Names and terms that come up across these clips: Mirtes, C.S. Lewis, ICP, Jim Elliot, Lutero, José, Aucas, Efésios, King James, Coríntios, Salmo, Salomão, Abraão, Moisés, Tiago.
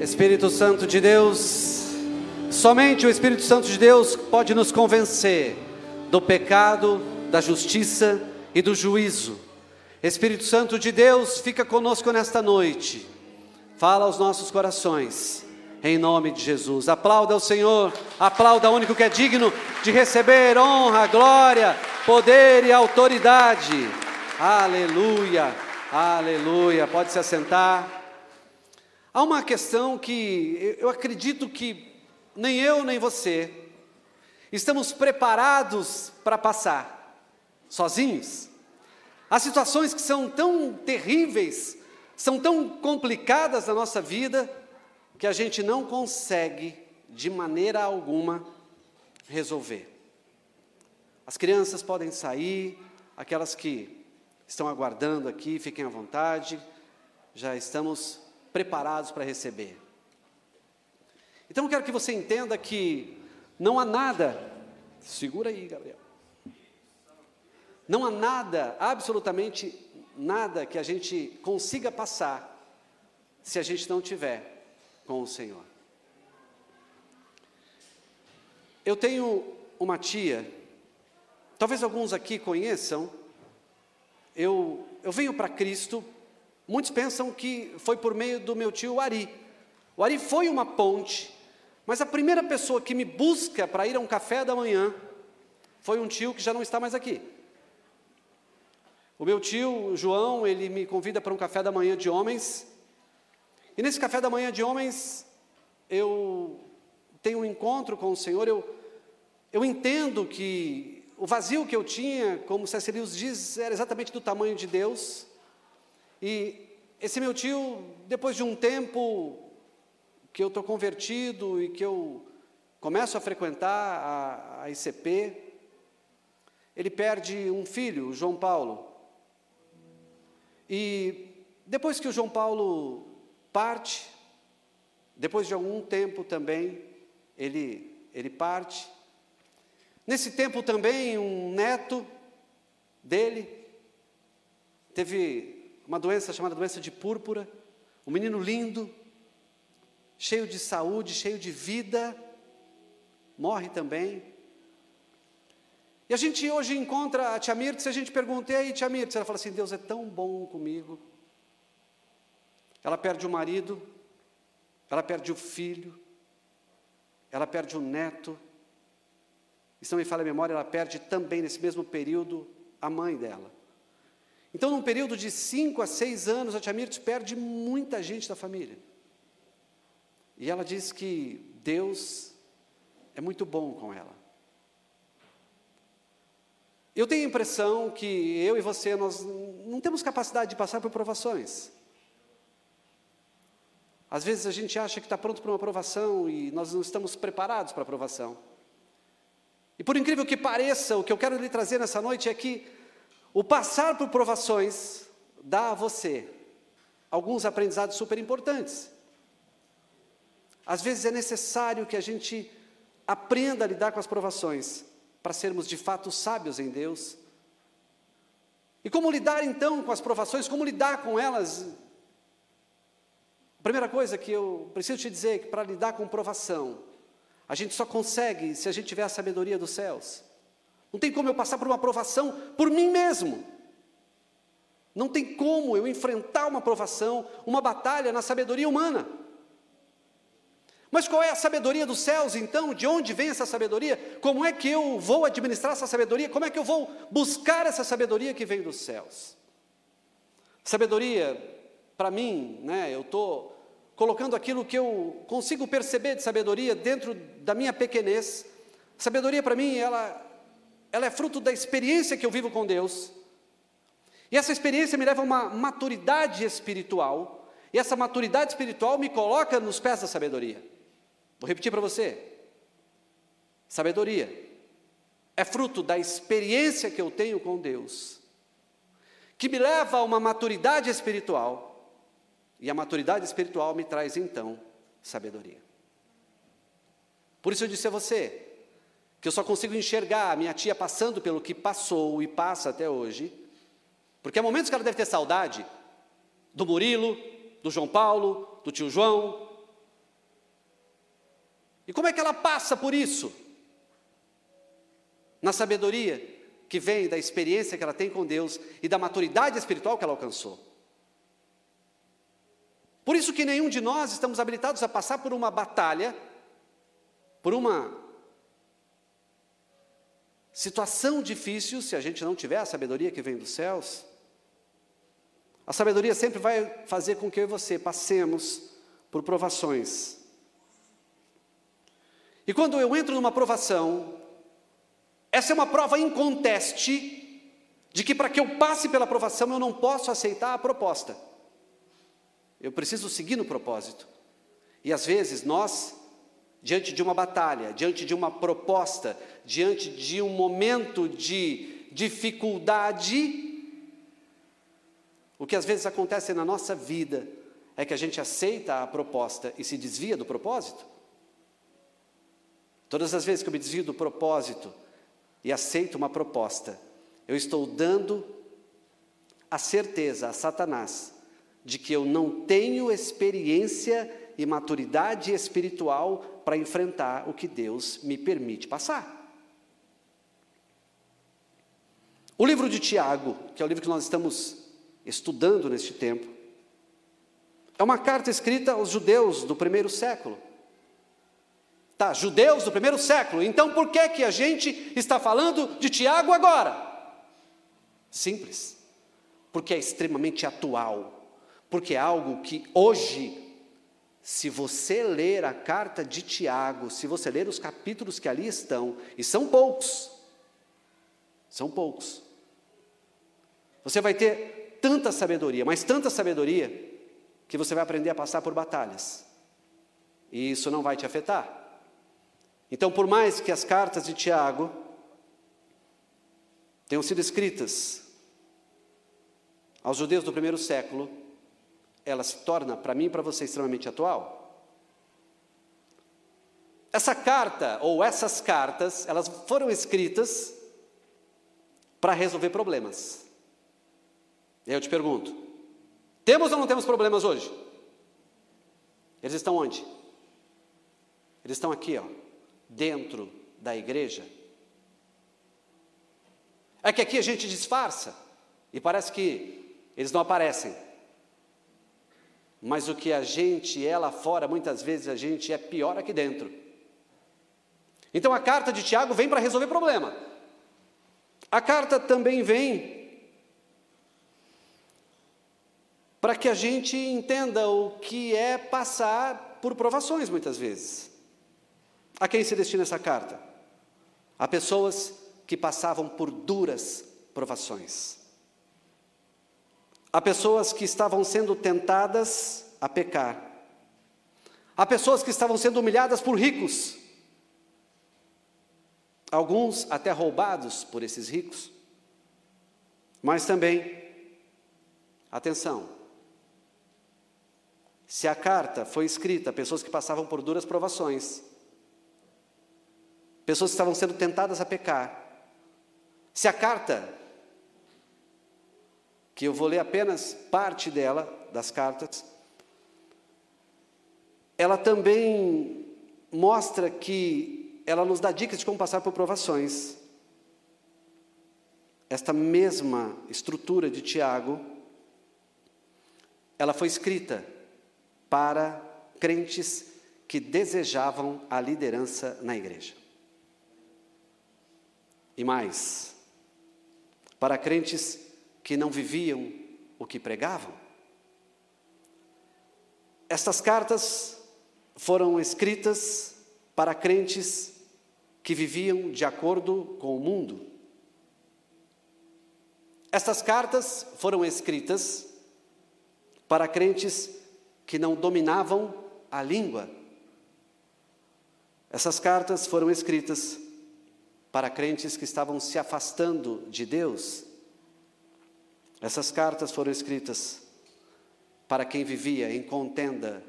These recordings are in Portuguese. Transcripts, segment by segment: Espírito Santo de Deus, somente o Espírito Santo de Deus pode nos convencer do pecado, da justiça e do juízo. Espírito Santo de Deus, fica conosco nesta noite, fala aos nossos corações, em nome de Jesus. Aplauda o Senhor, aplauda o único que é digno de receber honra, glória, poder e autoridade. Aleluia, aleluia. Pode se assentar. Há uma questão que eu acredito que nem eu nem você estamos preparados para passar sozinhos. Há situações que são tão terríveis, são tão complicadas na nossa vida, que a gente não consegue de maneira alguma resolver. As crianças podem sair, aquelas que estão aguardando aqui, fiquem à vontade, já estamos preparados para receber. Então eu quero que você entenda que não há nada, segura aí, Gabriel, não há nada, absolutamente nada que a gente consiga passar se a gente não tiver com o Senhor. Eu tenho uma tia, talvez alguns aqui conheçam, eu venho para Cristo. Muitos pensam que foi por meio do meu tio Ari. O Ari foi uma ponte, mas a primeira pessoa que me busca para ir a um café da manhã foi um tio que já não está mais aqui. O meu tio, o João, ele me convida para um café da manhã de homens, e nesse café da manhã de homens, eu tenho um encontro com o Senhor. Eu entendo que o vazio que eu tinha, como C.S. Lewis diz, era exatamente do tamanho de Deus. E esse meu tio, depois de um tempo que eu estou convertido e que eu começo a frequentar a ICP, ele perde um filho, o João Paulo. E depois que o João Paulo parte, depois de algum tempo também, ele parte. Nesse tempo também, um neto dele teve uma doença chamada doença de púrpura, um menino lindo, cheio de saúde, cheio de vida, morre também. E a gente hoje encontra a tia Mirtes, a gente pergunta, e aí tia Mirtes? Ela fala assim, Deus é tão bom comigo. Ela perde o marido, ela perde o filho, ela perde o neto, e se não me falha a memória, ela perde também nesse mesmo período a mãe dela. Então, num período de 5 a 6 anos, a tia Mirtes perde muita gente da família. E ela diz que Deus é muito bom com ela. Eu tenho a impressão que eu e você, nós não temos capacidade de passar por provações. Às vezes a gente acha que está pronto para uma provação e nós não estamos preparados para a provação. E por incrível que pareça, o que eu quero lhe trazer nessa noite é que o passar por provações dá a você alguns aprendizados super importantes. Às vezes é necessário que a gente aprenda a lidar com as provações, para sermos de fato sábios em Deus. E como lidar então com as provações, como lidar com elas? A primeira coisa que eu preciso te dizer é que para lidar com provação, a gente só consegue se a gente tiver a sabedoria dos céus. Não tem como eu passar por uma provação por mim mesmo. Não tem como eu enfrentar uma provação, uma batalha na sabedoria humana. Mas qual é a sabedoria dos céus então? De onde vem essa sabedoria? Como é que eu vou administrar essa sabedoria? Como é que eu vou buscar essa sabedoria que vem dos céus? Sabedoria, para mim, eu estou colocando aquilo que eu consigo perceber de sabedoria dentro da minha pequenez. Sabedoria para mim, ela é fruto da experiência que eu vivo com Deus, e essa experiência me leva a uma maturidade espiritual, e essa maturidade espiritual me coloca nos pés da sabedoria. Vou repetir para você: sabedoria é fruto da experiência que eu tenho com Deus, que me leva a uma maturidade espiritual, e a maturidade espiritual me traz então sabedoria. Por isso eu disse a você que eu só consigo enxergar a minha tia passando pelo que passou e passa até hoje, porque há momentos que ela deve ter saudade do Murilo, do João Paulo, do tio João, E como é que ela passa por isso? Na sabedoria que vem da experiência que ela tem com Deus e da maturidade espiritual que ela alcançou. Por isso que nenhum de nós estamos habilitados a passar por uma batalha, por uma situação difícil, se a gente não tiver a sabedoria que vem dos céus. A sabedoria sempre vai fazer com que eu e você passemos por provações. E quando eu entro numa provação, essa é uma prova inconteste de que para que eu passe pela provação eu não posso aceitar a proposta. Eu preciso seguir no propósito. E às vezes nós, diante de uma batalha, diante de uma proposta, diante de um momento de dificuldade, o que às vezes acontece na nossa vida é que a gente aceita a proposta e se desvia do propósito. Todas as vezes que eu me desvio do propósito e aceito uma proposta, eu estou dando a certeza a Satanás de que eu não tenho experiência e maturidade espiritual para enfrentar o que Deus me permite passar. O livro de Tiago, que é o livro que nós estamos estudando neste tempo, é uma carta escrita aos judeus do primeiro século. Tá, judeus do primeiro século, então por que que a gente está falando de Tiago agora? Simples, porque é extremamente atual, porque é algo que hoje, se você ler a carta de Tiago, se você ler os capítulos que ali estão, e são poucos, você vai ter tanta sabedoria, mas tanta sabedoria, que você vai aprender a passar por batalhas, e isso não vai te afetar. Então, por mais que as cartas de Tiago tenham sido escritas aos judeus do primeiro século, ela se torna, para mim e para você, extremamente atual. Essa carta, ou essas cartas, elas foram escritas para resolver problemas. E aí eu te pergunto, temos ou não temos problemas hoje? Eles estão onde? Eles estão aqui, ó, dentro da igreja. É que aqui a gente disfarça e parece que eles não aparecem. Mas o que a gente é lá fora, muitas vezes a gente é pior aqui dentro. Então a carta de Tiago vem para resolver problema. A carta também vem para que a gente entenda o que é passar por provações, muitas vezes. A quem se destina essa carta? A pessoas que passavam por duras provações. A pessoas que estavam sendo tentadas a pecar. A pessoas que estavam sendo humilhadas por ricos. Alguns até roubados por esses ricos. Mas também, atenção, se a carta foi escrita a pessoas que passavam por duras provações, pessoas que estavam sendo tentadas a pecar, se a carta, que eu vou ler apenas parte dela, das cartas, ela também mostra que ela nos dá dicas de como passar por provações. Esta mesma estrutura de Tiago, ela foi escrita para crentes que desejavam a liderança na igreja. E mais, para crentes que não viviam o que pregavam. Estas cartas foram escritas para crentes que viviam de acordo com o mundo. Estas cartas foram escritas para crentes que não dominavam a língua. Essas cartas foram escritas para crentes que estavam se afastando de Deus. Essas cartas foram escritas para quem vivia em contenda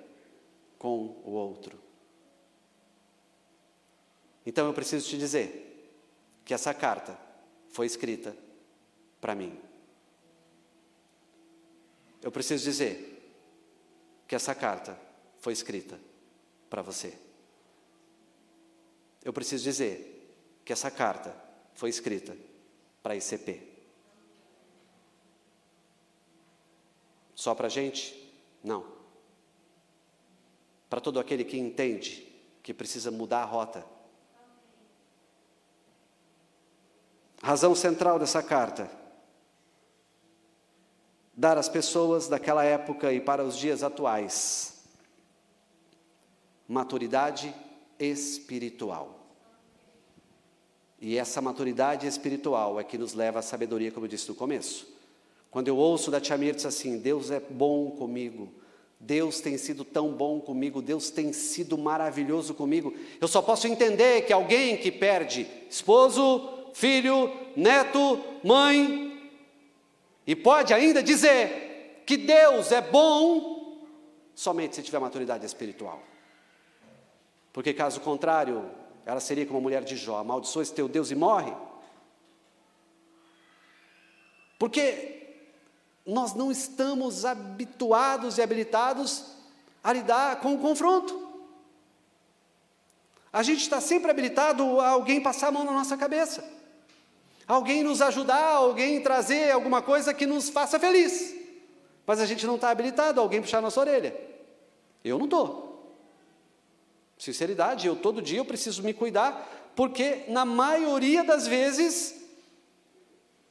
com o outro. Então eu preciso te dizer que essa carta foi escrita para mim. Eu preciso dizer que essa carta foi escrita para você. Eu preciso dizer que essa carta foi escrita para a ICP. Só para a gente? Não. Para todo aquele que entende que precisa mudar a rota. Razão central dessa carta: dar às pessoas daquela época e para os dias atuais maturidade espiritual. E essa maturidade espiritual é que nos leva à sabedoria, como eu disse no começo. Quando eu ouço da Tia Mir, diz assim: Deus é bom comigo, Deus tem sido tão bom comigo, Deus tem sido maravilhoso comigo. Eu só posso entender que alguém que perde esposo, filho, neto, mãe, e pode ainda dizer que Deus é bom, somente se tiver maturidade espiritual. Porque caso contrário, ela seria como a mulher de Jó: amaldiçoa esse teu Deus e morre. Porque nós não estamos habituados e habilitados a lidar com o confronto. A gente está sempre habilitado a alguém passar a mão na nossa cabeça, alguém nos ajudar, alguém trazer alguma coisa que nos faça feliz, mas a gente não está habilitado a alguém puxar nossa orelha. Eu não estou. Sinceridade, eu todo dia eu preciso me cuidar, porque na maioria das vezes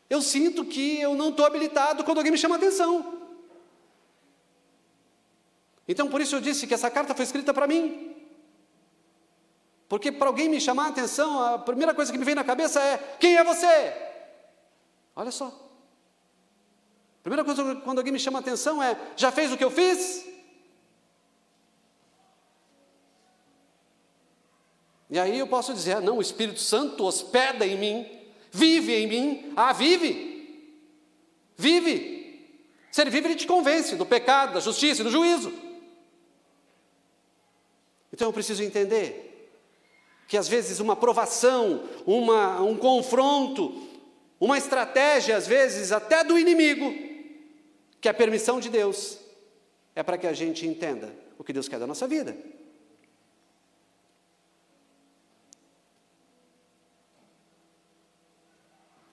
eu sinto que eu não estou habilitado quando alguém me chama a atenção. Então, por isso eu disse que essa carta foi escrita para mim. Porque para alguém me chamar a atenção, a primeira coisa que me vem na cabeça é: quem é você? Olha só. A primeira coisa quando alguém me chama a atenção é: já fez o que eu fiz? E aí eu posso dizer: não, o Espírito Santo hospeda em mim, vive em mim. Ah, vive, vive. Se ele vive, ele te convence do pecado, da justiça e do juízo. Então eu preciso entender que às vezes uma provação, um confronto, uma estratégia, às vezes até do inimigo, que a permissão de Deus é para que a gente entenda o que Deus quer da nossa vida.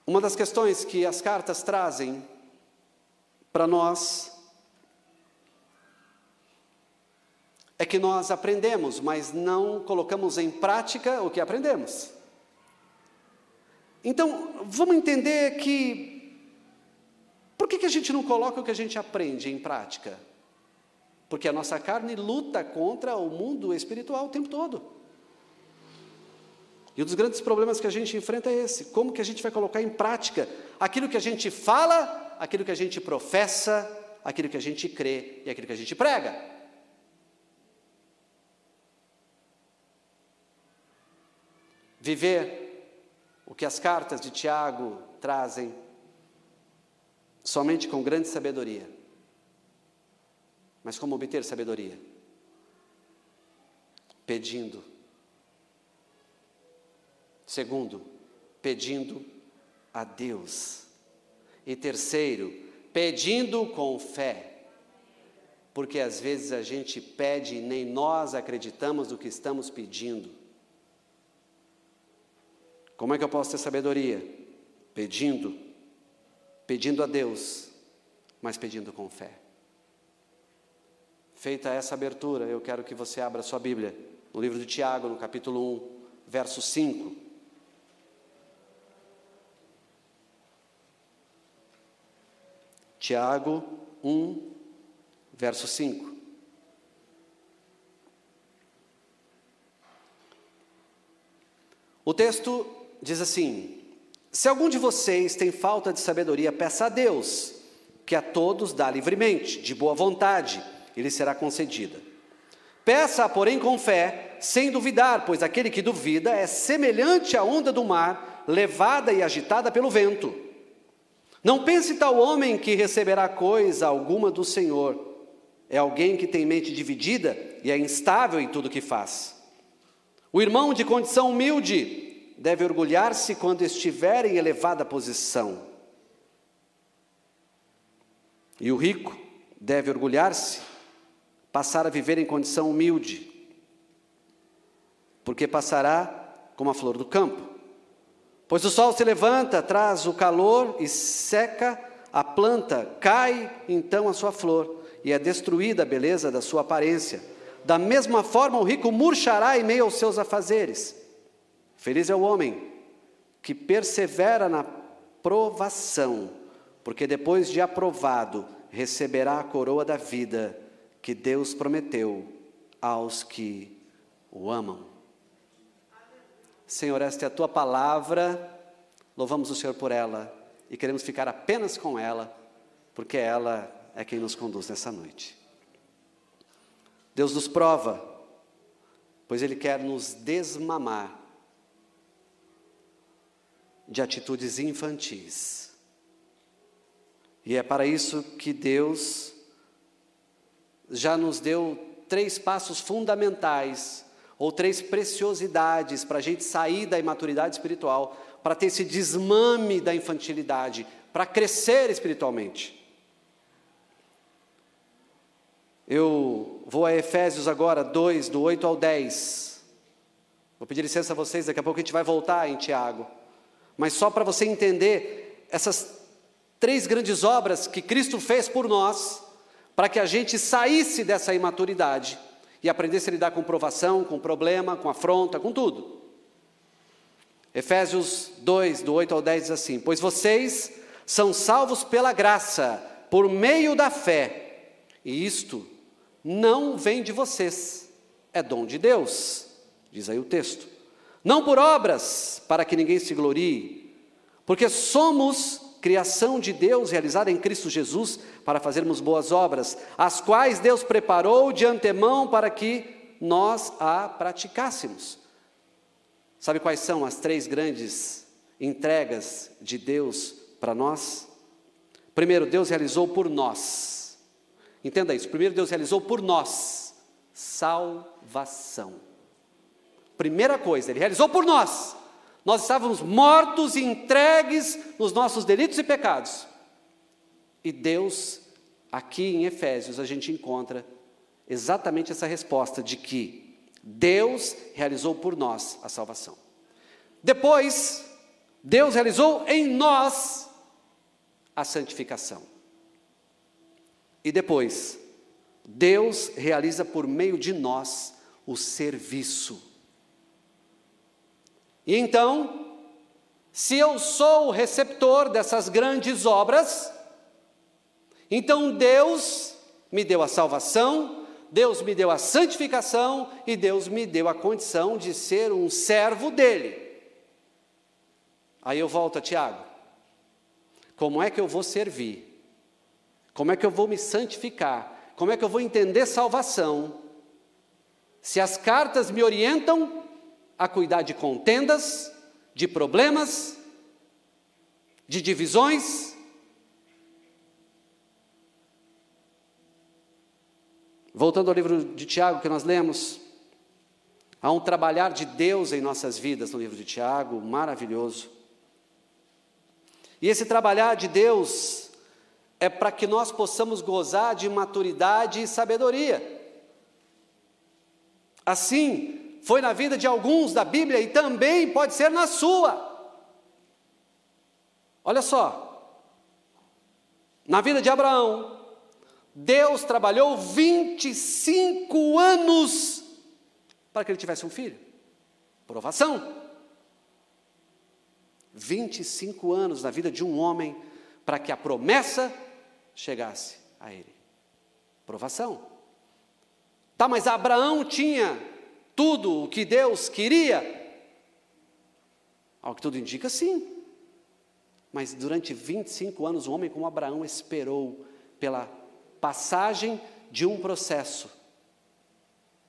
Uma das questões que as cartas trazem para nós é que nós aprendemos, mas não colocamos em prática o que aprendemos. Então, vamos entender que por que a gente não coloca o que a gente aprende em prática? Porque a nossa carne luta contra o mundo espiritual o tempo todo. E um dos grandes problemas que a gente enfrenta é esse: como que a gente vai colocar em prática aquilo que a gente fala, aquilo que a gente professa, aquilo que a gente crê e aquilo que a gente prega. Viver o que as cartas de Tiago trazem somente com grande sabedoria. Mas como obter sabedoria? Pedindo. Segundo, pedindo a Deus. E terceiro, pedindo com fé. Porque às vezes a gente pede e nem nós acreditamos no que estamos pedindo. Como é que eu posso ter sabedoria? Pedindo. Pedindo a Deus, mas pedindo com fé. Feita essa abertura, eu quero que você abra sua Bíblia no livro de Tiago, no capítulo 1, verso 5. Tiago 1, verso 5. O texto diz assim: se algum de vocês tem falta de sabedoria, peça a Deus, que a todos dá livremente, de boa vontade, e lhe será concedida. Peça, porém, com fé, sem duvidar, pois aquele que duvida é semelhante à onda do mar, levada e agitada pelo vento. Não pense tal homem que receberá coisa alguma do Senhor. É alguém que tem mente dividida e é instável em tudo que faz. O irmão de condição humilde deve orgulhar-se quando estiver em elevada posição. E o rico deve orgulhar-se, passar a viver em condição humilde, porque passará como a flor do campo. Pois o sol se levanta, traz o calor e seca a planta, cai então a sua flor, e é destruída a beleza da sua aparência. Da mesma forma o rico murchará em meio aos seus afazeres. Feliz é o homem que persevera na provação, porque depois de aprovado receberá a coroa da vida que Deus prometeu aos que o amam. Senhor, esta é a Tua palavra, louvamos o Senhor por ela e queremos ficar apenas com ela, porque ela é quem nos conduz nessa noite. Deus nos prova, pois Ele quer nos desmamar de atitudes infantis. E é para isso que Deus já nos deu 3 passos fundamentais ou 3 preciosidades para a gente sair da imaturidade espiritual, para ter esse desmame da infantilidade, para crescer espiritualmente. Eu vou a Efésios agora, 2, do 8 ao 10. Vou pedir licença a vocês, daqui a pouco a gente vai voltar em Tiago. Mas só para você entender essas 3 grandes obras que Cristo fez por nós, para que a gente saísse dessa imaturidade e aprendesse a lidar com provação, com problema, com afronta, com tudo. Efésios 2, do 8 ao 10 diz assim: pois vocês são salvos pela graça, por meio da fé, e isto não vem de vocês, é dom de Deus, diz aí o texto. Não por obras, para que ninguém se glorie, porque somos criação de Deus realizada em Cristo Jesus para fazermos boas obras, as quais Deus preparou de antemão para que nós a praticássemos. Sabe quais são as 3 grandes entregas de Deus para nós? Primeiro, Deus realizou por nós. Entenda isso. Primeiro, Deus realizou por nós salvação. Primeira coisa, Ele realizou por nós. Nós estávamos mortos e entregues nos nossos delitos e pecados. E Deus, aqui em Efésios, a gente encontra exatamente essa resposta de que Deus realizou por nós a salvação. Depois, Deus realizou em nós a santificação. E depois, Deus realiza por meio de nós o serviço. E então, se eu sou o receptor dessas grandes obras, então Deus me deu a salvação, Deus me deu a santificação e Deus me deu a condição de ser um servo dEle. Aí eu volto a Tiago. Como é que eu vou servir? Como é que eu vou me santificar? Como é que eu vou entender salvação? Se as cartas me orientam a cuidar de contendas, de problemas, de divisões. Voltando ao livro de Tiago que nós lemos, há um trabalhar de Deus em nossas vidas no livro de Tiago, maravilhoso. E esse trabalhar de Deus é para que nós possamos gozar de maturidade e sabedoria. Assim, foi na vida de alguns da Bíblia e também pode ser na sua. Olha só, na vida de Abraão, Deus trabalhou 25 anos para que ele tivesse um filho. Provação. 25 anos na vida de um homem para que a promessa chegasse a ele. Provação. Tá, mas Abraão tinha tudo o que Deus queria? Ao que tudo indica, sim. Mas durante 25 anos, um homem como Abraão esperou pela passagem de um processo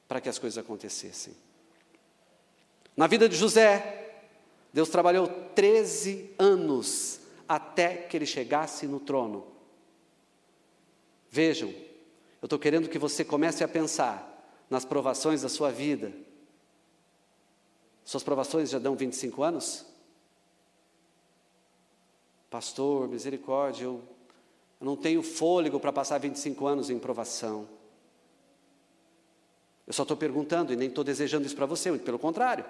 para que as coisas acontecessem. Na vida de José, Deus trabalhou 13 anos até que ele chegasse no trono. Vejam, eu estou querendo que você comece a pensar nas provações da sua vida. Suas provações já dão 25 anos? Pastor, misericórdia, eu não tenho fôlego para passar 25 anos em provação. Eu só estou perguntando e nem estou desejando isso para você, muito pelo contrário.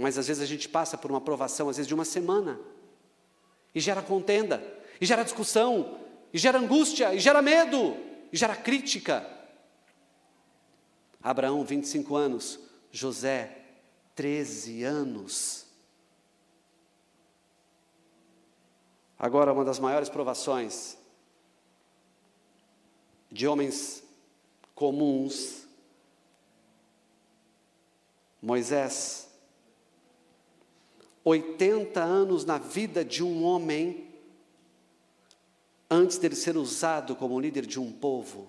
Mas às vezes a gente passa por uma provação, às vezes de uma semana, e gera contenda, e gera discussão, e gera angústia, e gera medo, e gera crítica. Abraão, 25 anos, José, 13 anos. Agora, uma das maiores provações de homens comuns, Moisés, 80 anos na vida de um homem, antes dele ser usado como líder de um povo.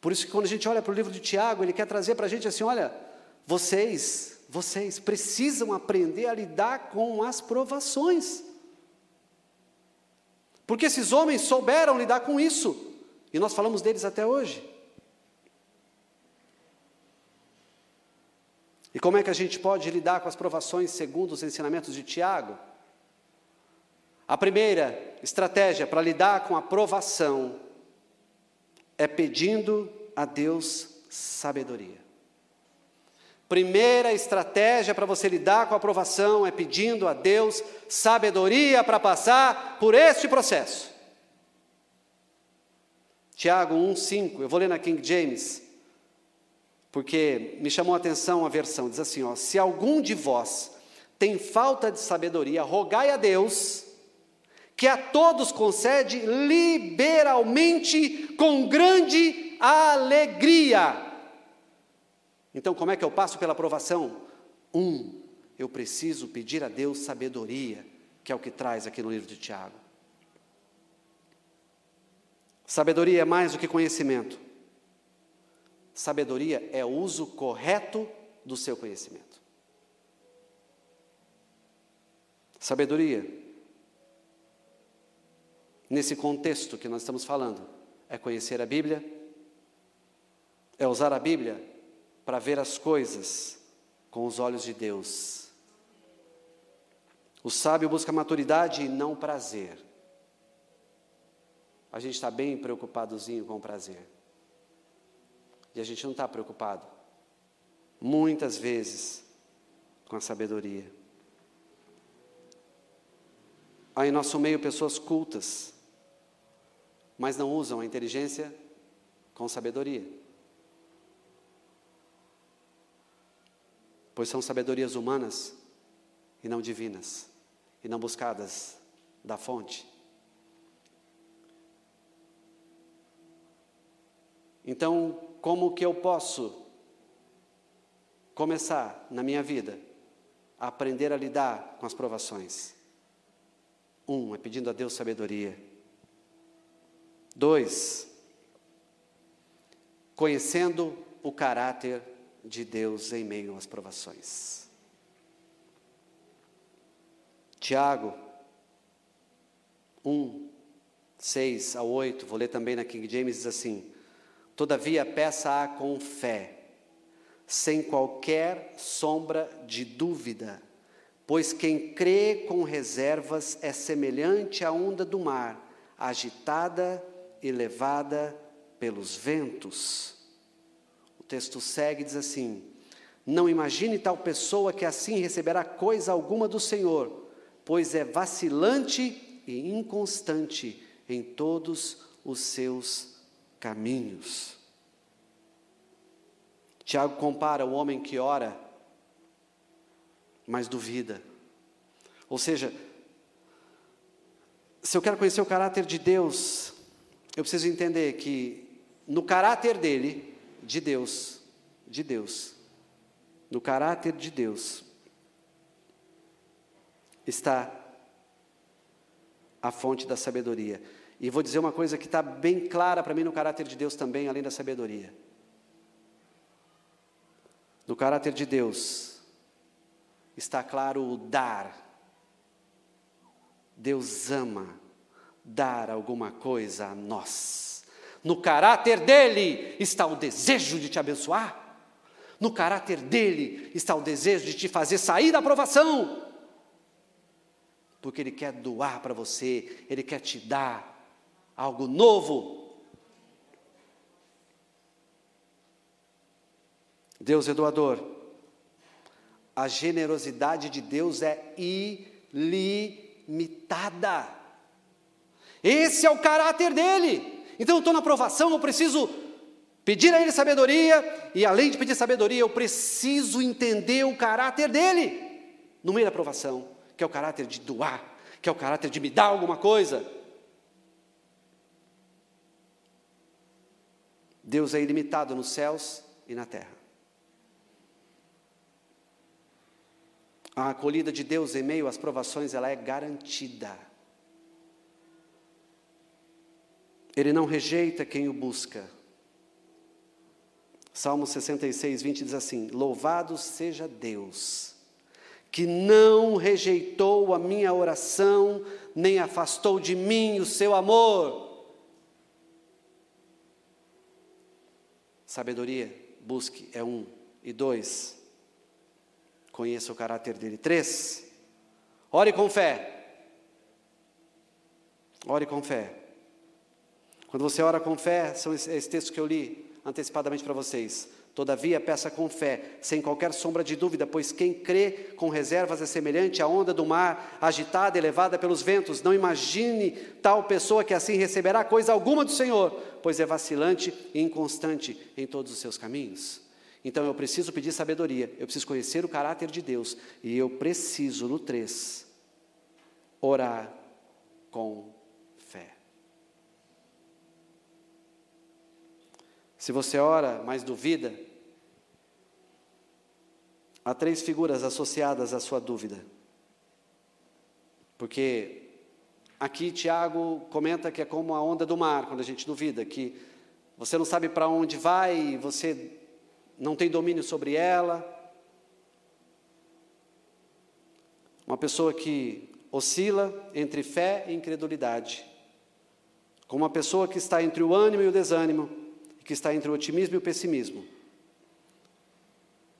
Por isso que quando a gente olha para o livro de Tiago, ele quer trazer para a gente assim, olha, vocês precisam aprender a lidar com as provações. Porque esses homens souberam lidar com isso, e nós falamos deles até hoje. E como é que a gente pode lidar com as provações segundo os ensinamentos de Tiago? A primeira estratégia para lidar com a provação é pedindo a Deus sabedoria. Primeira estratégia para você lidar com a provação é pedindo a Deus sabedoria para passar por este processo. Tiago 1,5, eu vou ler na King James, porque me chamou a atenção a versão, diz assim, ó, se algum de vós tem falta de sabedoria, rogai a Deus, que a todos concede liberalmente, com grande alegria. Então, como é que eu passo pela provação? Eu preciso pedir a Deus sabedoria, que é o que traz aqui no livro de Tiago. Sabedoria é mais do que conhecimento. Sabedoria é o uso correto do seu conhecimento. Sabedoria, nesse contexto que nós estamos falando, é conhecer a Bíblia, é usar a Bíblia para ver as coisas com os olhos de Deus. O sábio busca maturidade e não prazer. A gente está bem preocupadozinho com o prazer. E a gente não está preocupado, muitas vezes, com a sabedoria. Há em nosso meio pessoas cultas, mas não usam a inteligência com sabedoria. Pois são sabedorias humanas e não divinas, e não buscadas da fonte. Então, como que eu posso começar na minha vida a aprender a lidar com as provações? É pedindo a Deus sabedoria. 2, conhecendo o caráter de Deus em meio às provações. Tiago 1:6-8, vou ler também na King James, diz assim, todavia peça-a com fé, sem qualquer sombra de dúvida, pois quem crê com reservas é semelhante à onda do mar, agitada e levada pelos ventos. O texto segue e diz assim, não imagine tal pessoa que assim receberá coisa alguma do Senhor, pois é vacilante e inconstante em todos os seus caminhos. Tiago compara o homem que ora, mas duvida. Ou seja, se eu quero conhecer o caráter de Deus, eu preciso entender que no caráter dele, no caráter de Deus, está a fonte da sabedoria. E vou dizer uma coisa que está bem clara para mim no caráter de Deus também, além da sabedoria. No caráter de Deus está claro o dar. Deus ama dar alguma coisa a nós. No caráter dele está o desejo de te abençoar. No caráter dele está o desejo de te fazer sair da provação. Porque ele quer doar para você, ele quer te dar algo novo. Deus é doador. A generosidade de Deus é ilimitada. Esse é o caráter dele. Então eu estou na provação, eu preciso pedir a ele sabedoria, e além de pedir sabedoria, eu preciso entender o caráter dele no meio da provação, que é o caráter de doar, que é o caráter de me dar alguma coisa. Deus é ilimitado nos céus e na terra. A acolhida de Deus em meio às provações, ela é garantida. Ele não rejeita quem o busca. Salmo 66, 20 diz assim: louvado seja Deus, que não rejeitou a minha oração, nem afastou de mim o seu amor. Sabedoria, busque, é 1. E 2, conheça o caráter dele. 3, ore com fé. Ore com fé. Quando você ora com fé, são esse texto que eu li antecipadamente para vocês. Todavia, peça com fé, sem qualquer sombra de dúvida, pois quem crê com reservas é semelhante à onda do mar, agitada e levada pelos ventos. Não imagine tal pessoa que assim receberá coisa alguma do Senhor, pois é vacilante e inconstante em todos os seus caminhos. Então eu preciso pedir sabedoria, eu preciso conhecer o caráter de Deus, e eu preciso, no 3, orar com fé. Se você ora, mas duvida, há 3 figuras associadas à sua dúvida. Porque aqui Tiago comenta que é como a onda do mar, quando a gente duvida, que você não sabe para onde vai, você não tem domínio sobre ela. Uma pessoa que oscila entre fé e incredulidade, como uma pessoa que está entre o ânimo e o desânimo, que está entre o otimismo e o pessimismo.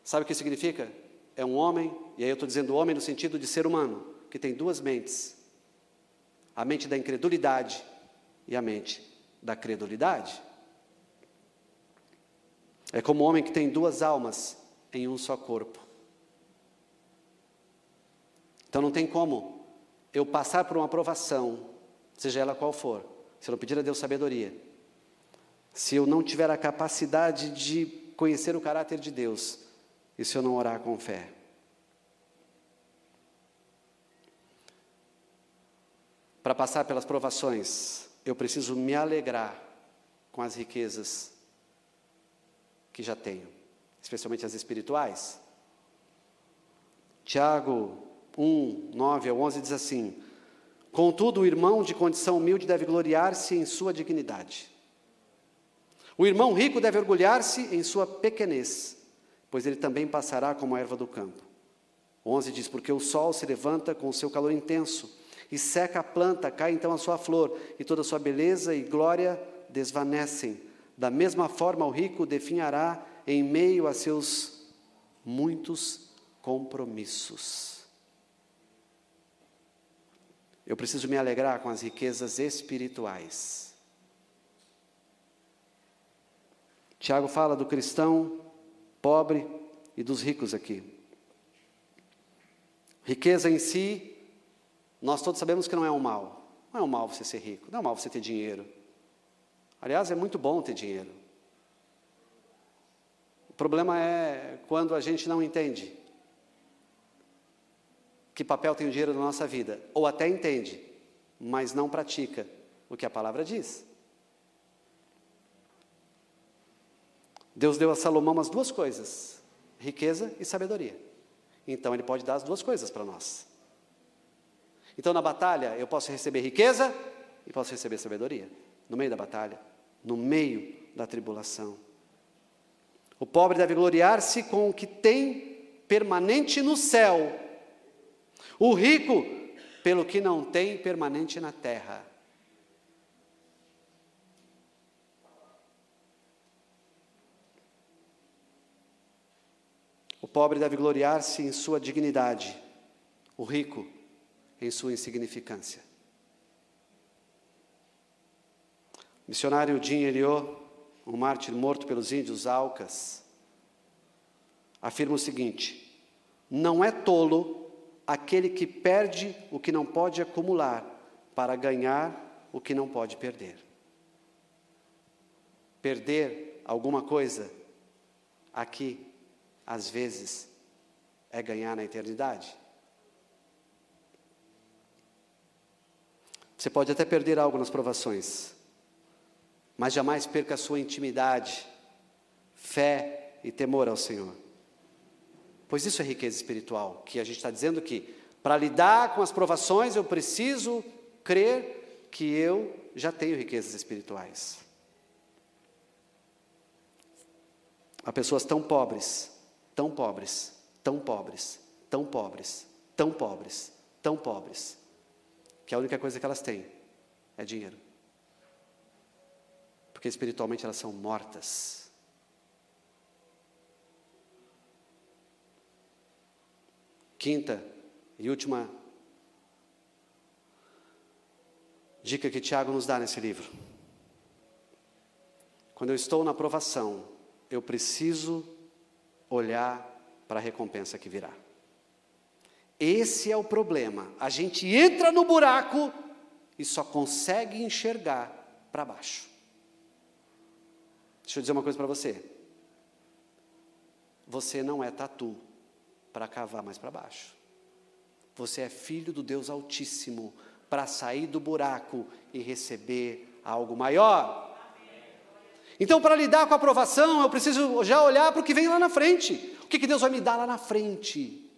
Sabe o que significa? É um homem, e aí eu estou dizendo homem no sentido de ser humano, que tem 2 mentes: a mente da incredulidade e a mente da credulidade. É como o homem que tem 2 almas em um só corpo. Então não tem como eu passar por uma provação, seja ela qual for, se eu não pedir a Deus sabedoria, se eu não tiver a capacidade de conhecer o caráter de Deus, e se eu não orar com fé. Para passar pelas provações, eu preciso me alegrar com as riquezas que já tenho, especialmente as espirituais. Tiago 1, 9 ao 11 diz assim: contudo, o irmão de condição humilde deve gloriar-se em sua dignidade. O irmão rico deve orgulhar-se em sua pequenez, pois ele também passará como a erva do campo. 11 diz: porque o sol se levanta com o seu calor intenso, e seca a planta, cai então a sua flor, e toda a sua beleza e glória desvanecem. Da mesma forma, o rico definhará em meio a seus muitos compromissos. Eu preciso me alegrar com as riquezas espirituais. Tiago fala do cristão pobre e dos ricos aqui. Riqueza em si, nós todos sabemos que não é um mal. Não é um mal você ser rico, não é um mal você ter dinheiro. Aliás, é muito bom ter dinheiro. O problema é quando a gente não entende que papel tem o dinheiro na nossa vida, ou até entende, mas não pratica o que a palavra diz. Deus deu a Salomão as 2 coisas: riqueza e sabedoria. Então ele pode dar as 2 coisas para nós. Então na batalha eu posso receber riqueza e posso receber sabedoria, no meio da batalha, no meio da tribulação. O pobre deve gloriar-se com o que tem permanente no céu, o rico pelo que não tem permanente na terra. O pobre deve gloriar-se em sua dignidade, o rico em sua insignificância. Missionário Jim Elliot, um mártir morto pelos índios Aucas, afirma o seguinte: Não é tolo aquele que perde o que não pode acumular para ganhar o que não pode perder. Perder alguma coisa aqui, às vezes, é ganhar na eternidade. Você pode até perder algo nas provações, mas jamais perca a sua intimidade, fé e temor ao Senhor. Pois isso é riqueza espiritual, que a gente está dizendo que, para lidar com as provações, eu preciso crer que eu já tenho riquezas espirituais. Há pessoas tão pobres, tão pobres, tão pobres, tão pobres, tão pobres, tão pobres, que a única coisa que elas têm é dinheiro. Porque espiritualmente elas são mortas. Quinta e última dica que Tiago nos dá nesse livro. Quando eu estou na provação, eu preciso olhar para a recompensa que virá. Esse é o problema. A gente entra no buraco e só consegue enxergar para baixo. Deixa eu dizer uma coisa para você. Você não é tatu para cavar mais para baixo. Você é filho do Deus Altíssimo para sair do buraco e receber algo maior. Então, para lidar com a aprovação, eu preciso já olhar para o que vem lá na frente. O que Deus vai me dar lá na frente?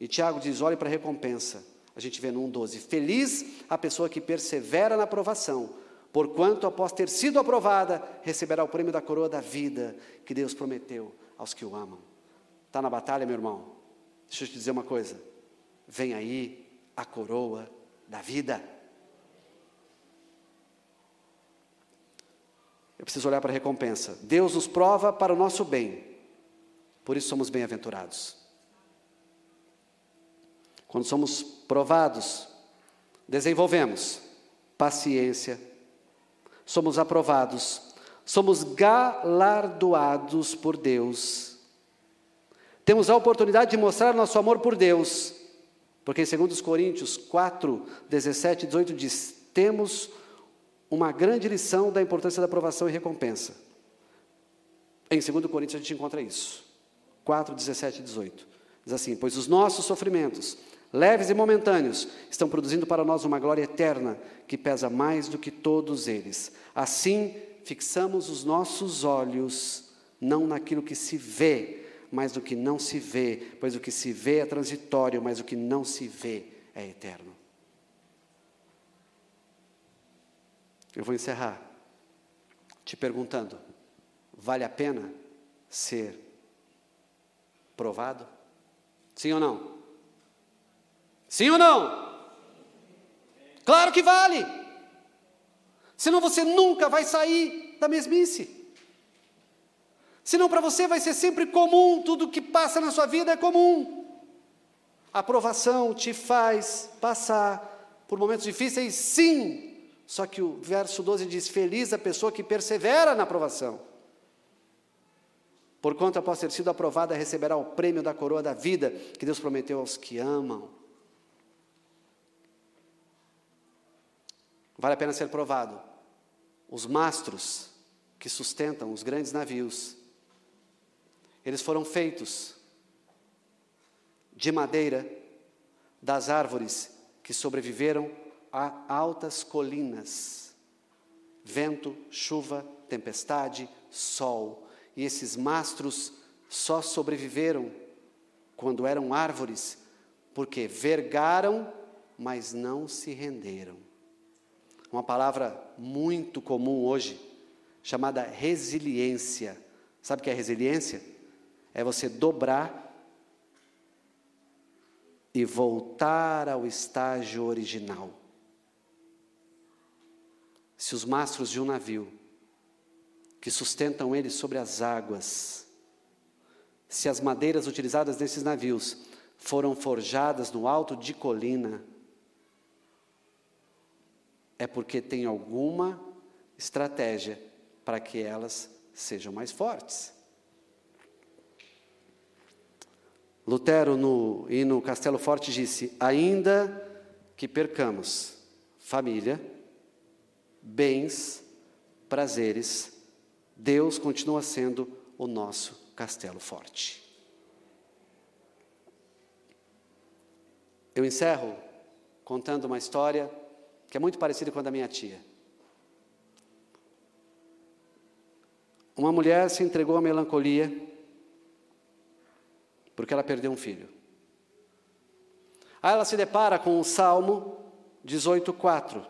E Tiago diz, olhe para a recompensa. A gente vê no 1:12. Feliz a pessoa que persevera na aprovação, porquanto, após ter sido aprovada, receberá o prêmio da coroa da vida que Deus prometeu aos que o amam. Está na batalha, meu irmão? Deixa eu te dizer uma coisa. Vem aí a coroa da vida. Eu preciso olhar para a recompensa. Deus nos prova para o nosso bem. Por isso somos bem-aventurados. Quando somos provados, desenvolvemos paciência. Somos aprovados. Somos galardoados por Deus. Temos a oportunidade de mostrar nosso amor por Deus. Porque em 2 Coríntios 4, 17 e 18 diz, temos uma grande lição da importância da aprovação e recompensa. Em 2 Coríntios a gente encontra isso. 4, 17 e 18. Diz assim, pois os nossos sofrimentos, leves e momentâneos, estão produzindo para nós uma glória eterna, que pesa mais do que todos eles. Assim, fixamos os nossos olhos, não naquilo que se vê, mas do que não se vê, pois o que se vê é transitório, mas o que não se vê é eterno. Eu vou encerrar te perguntando, vale a pena ser provado? Sim ou não? Sim ou não? Claro que vale! Senão você nunca vai sair da mesmice. Senão para você vai ser sempre comum, tudo que passa na sua vida é comum. A provação te faz passar por momentos difíceis, sim. Só que o verso 12 diz, feliz a pessoa que persevera na aprovação. Porquanto, após ter sido aprovada, receberá o prêmio da coroa da vida, que Deus prometeu aos que amam. Vale a pena ser provado. Os mastros que sustentam os grandes navios, eles foram feitos de madeira das árvores que sobreviveram a altas colinas, vento, chuva, tempestade, sol. E esses mastros só sobreviveram quando eram árvores, porque vergaram, mas não se renderam. Uma palavra muito comum hoje, chamada resiliência. Sabe o que é resiliência? É você dobrar e voltar ao estágio original. Se os mastros de um navio, que sustentam ele sobre as águas, se as madeiras utilizadas nesses navios foram forjadas no alto de colina, é porque tem alguma estratégia para que elas sejam mais fortes. Lutero, no hino Castelo Forte, disse: ainda que percamos família, bens, prazeres, Deus continua sendo o nosso castelo forte. Eu encerro contando uma história que é muito parecida com a da minha tia. Uma mulher se entregou à melancolia porque ela perdeu um filho. Aí ela se depara com o Salmo 18:4,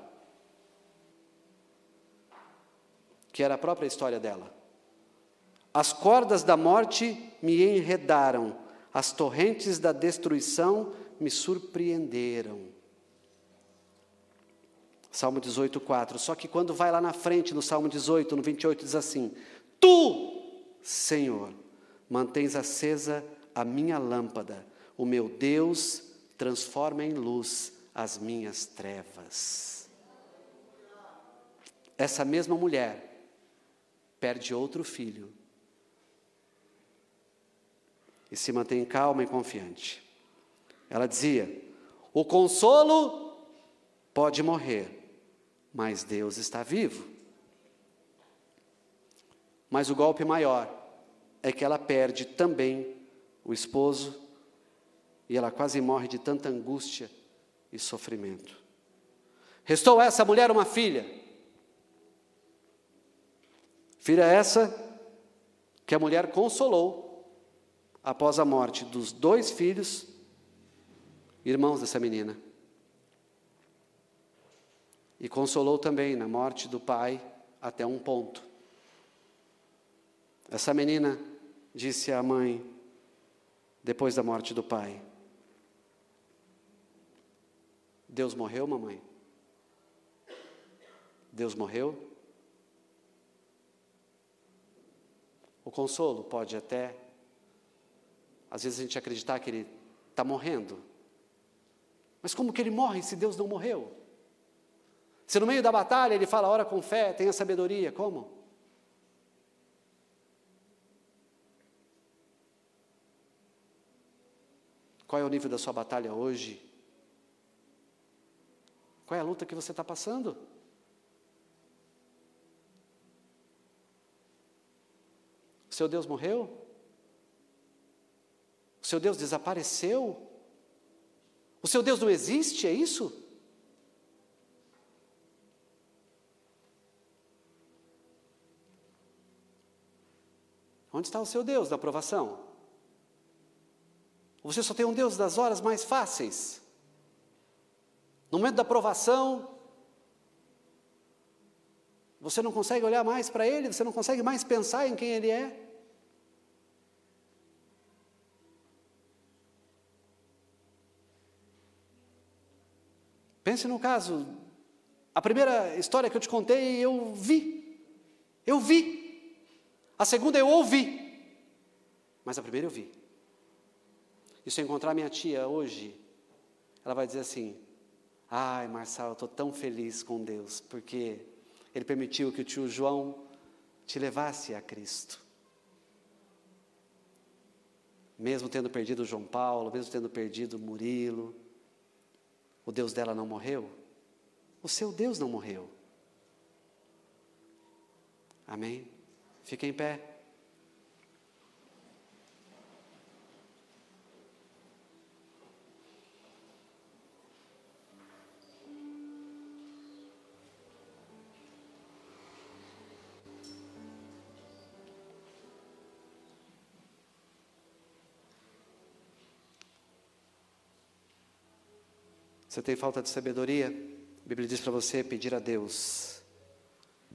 que era a própria história dela. As cordas da morte me enredaram, as torrentes da destruição me surpreenderam. Salmo 18:4. Só que quando vai lá na frente, no Salmo 18, no 28, diz assim: Tu, Senhor, mantens acesa a minha lâmpada. O meu Deus transforma em luz as minhas trevas. Essa mesma mulher perde outro filho e se mantém calma e confiante. Ela dizia: o consolo pode morrer, mas Deus está vivo. Mas o golpe maior é que ela perde também o esposo e ela quase morre de tanta angústia e sofrimento. Restou a essa mulher uma filha. Filha essa que a mulher consolou após a morte dos dois filhos, irmãos dessa menina. E consolou também na morte do pai até um ponto. Essa menina disse à mãe, depois da morte do pai: Deus morreu, mamãe? Deus morreu? O consolo pode até, às vezes, a gente acreditar que ele está morrendo. Mas como que ele morre se Deus não morreu? Se no meio da batalha ele fala: ora com fé, tenha sabedoria, como? Qual é o nível da sua batalha hoje? Qual é a luta que você está passando? O seu Deus morreu? O seu Deus desapareceu? O seu Deus não existe, é isso? Onde está o seu Deus da provação? Você só tem um Deus das horas mais fáceis? No momento da provação, você não consegue olhar mais para ele, você não consegue mais pensar em quem ele é. Pense no caso, a primeira história que eu te contei, eu vi. A segunda eu ouvi, mas a primeira eu vi. E se eu encontrar minha tia hoje, ela vai dizer assim: ai, Marçal, eu estou tão feliz com Deus, porque ele permitiu que o tio João te levasse a Cristo. Mesmo tendo perdido João Paulo, mesmo tendo perdido Murilo, o Deus dela não morreu? O seu Deus não morreu. Amém? Fica em pé. Você tem falta de sabedoria? A Bíblia diz para você pedir a Deus.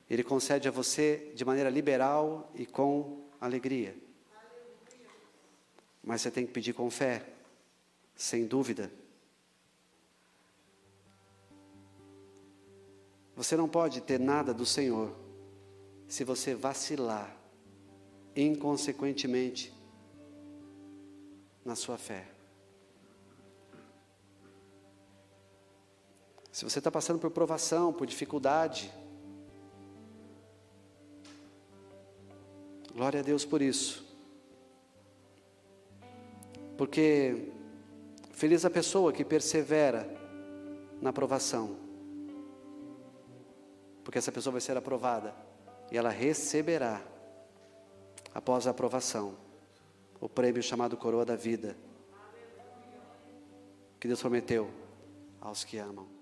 Ele concede a você de maneira liberal e com alegria. Mas você tem que pedir com fé, sem dúvida. Você não pode ter nada do Senhor se você vacilar inconsequentemente na sua fé. Se você está passando por provação, por dificuldade, glória a Deus por isso. Porque feliz a pessoa que persevera na aprovação, porque essa pessoa vai ser aprovada e ela receberá, após a aprovação, o prêmio chamado Coroa da Vida, que Deus prometeu aos que amam.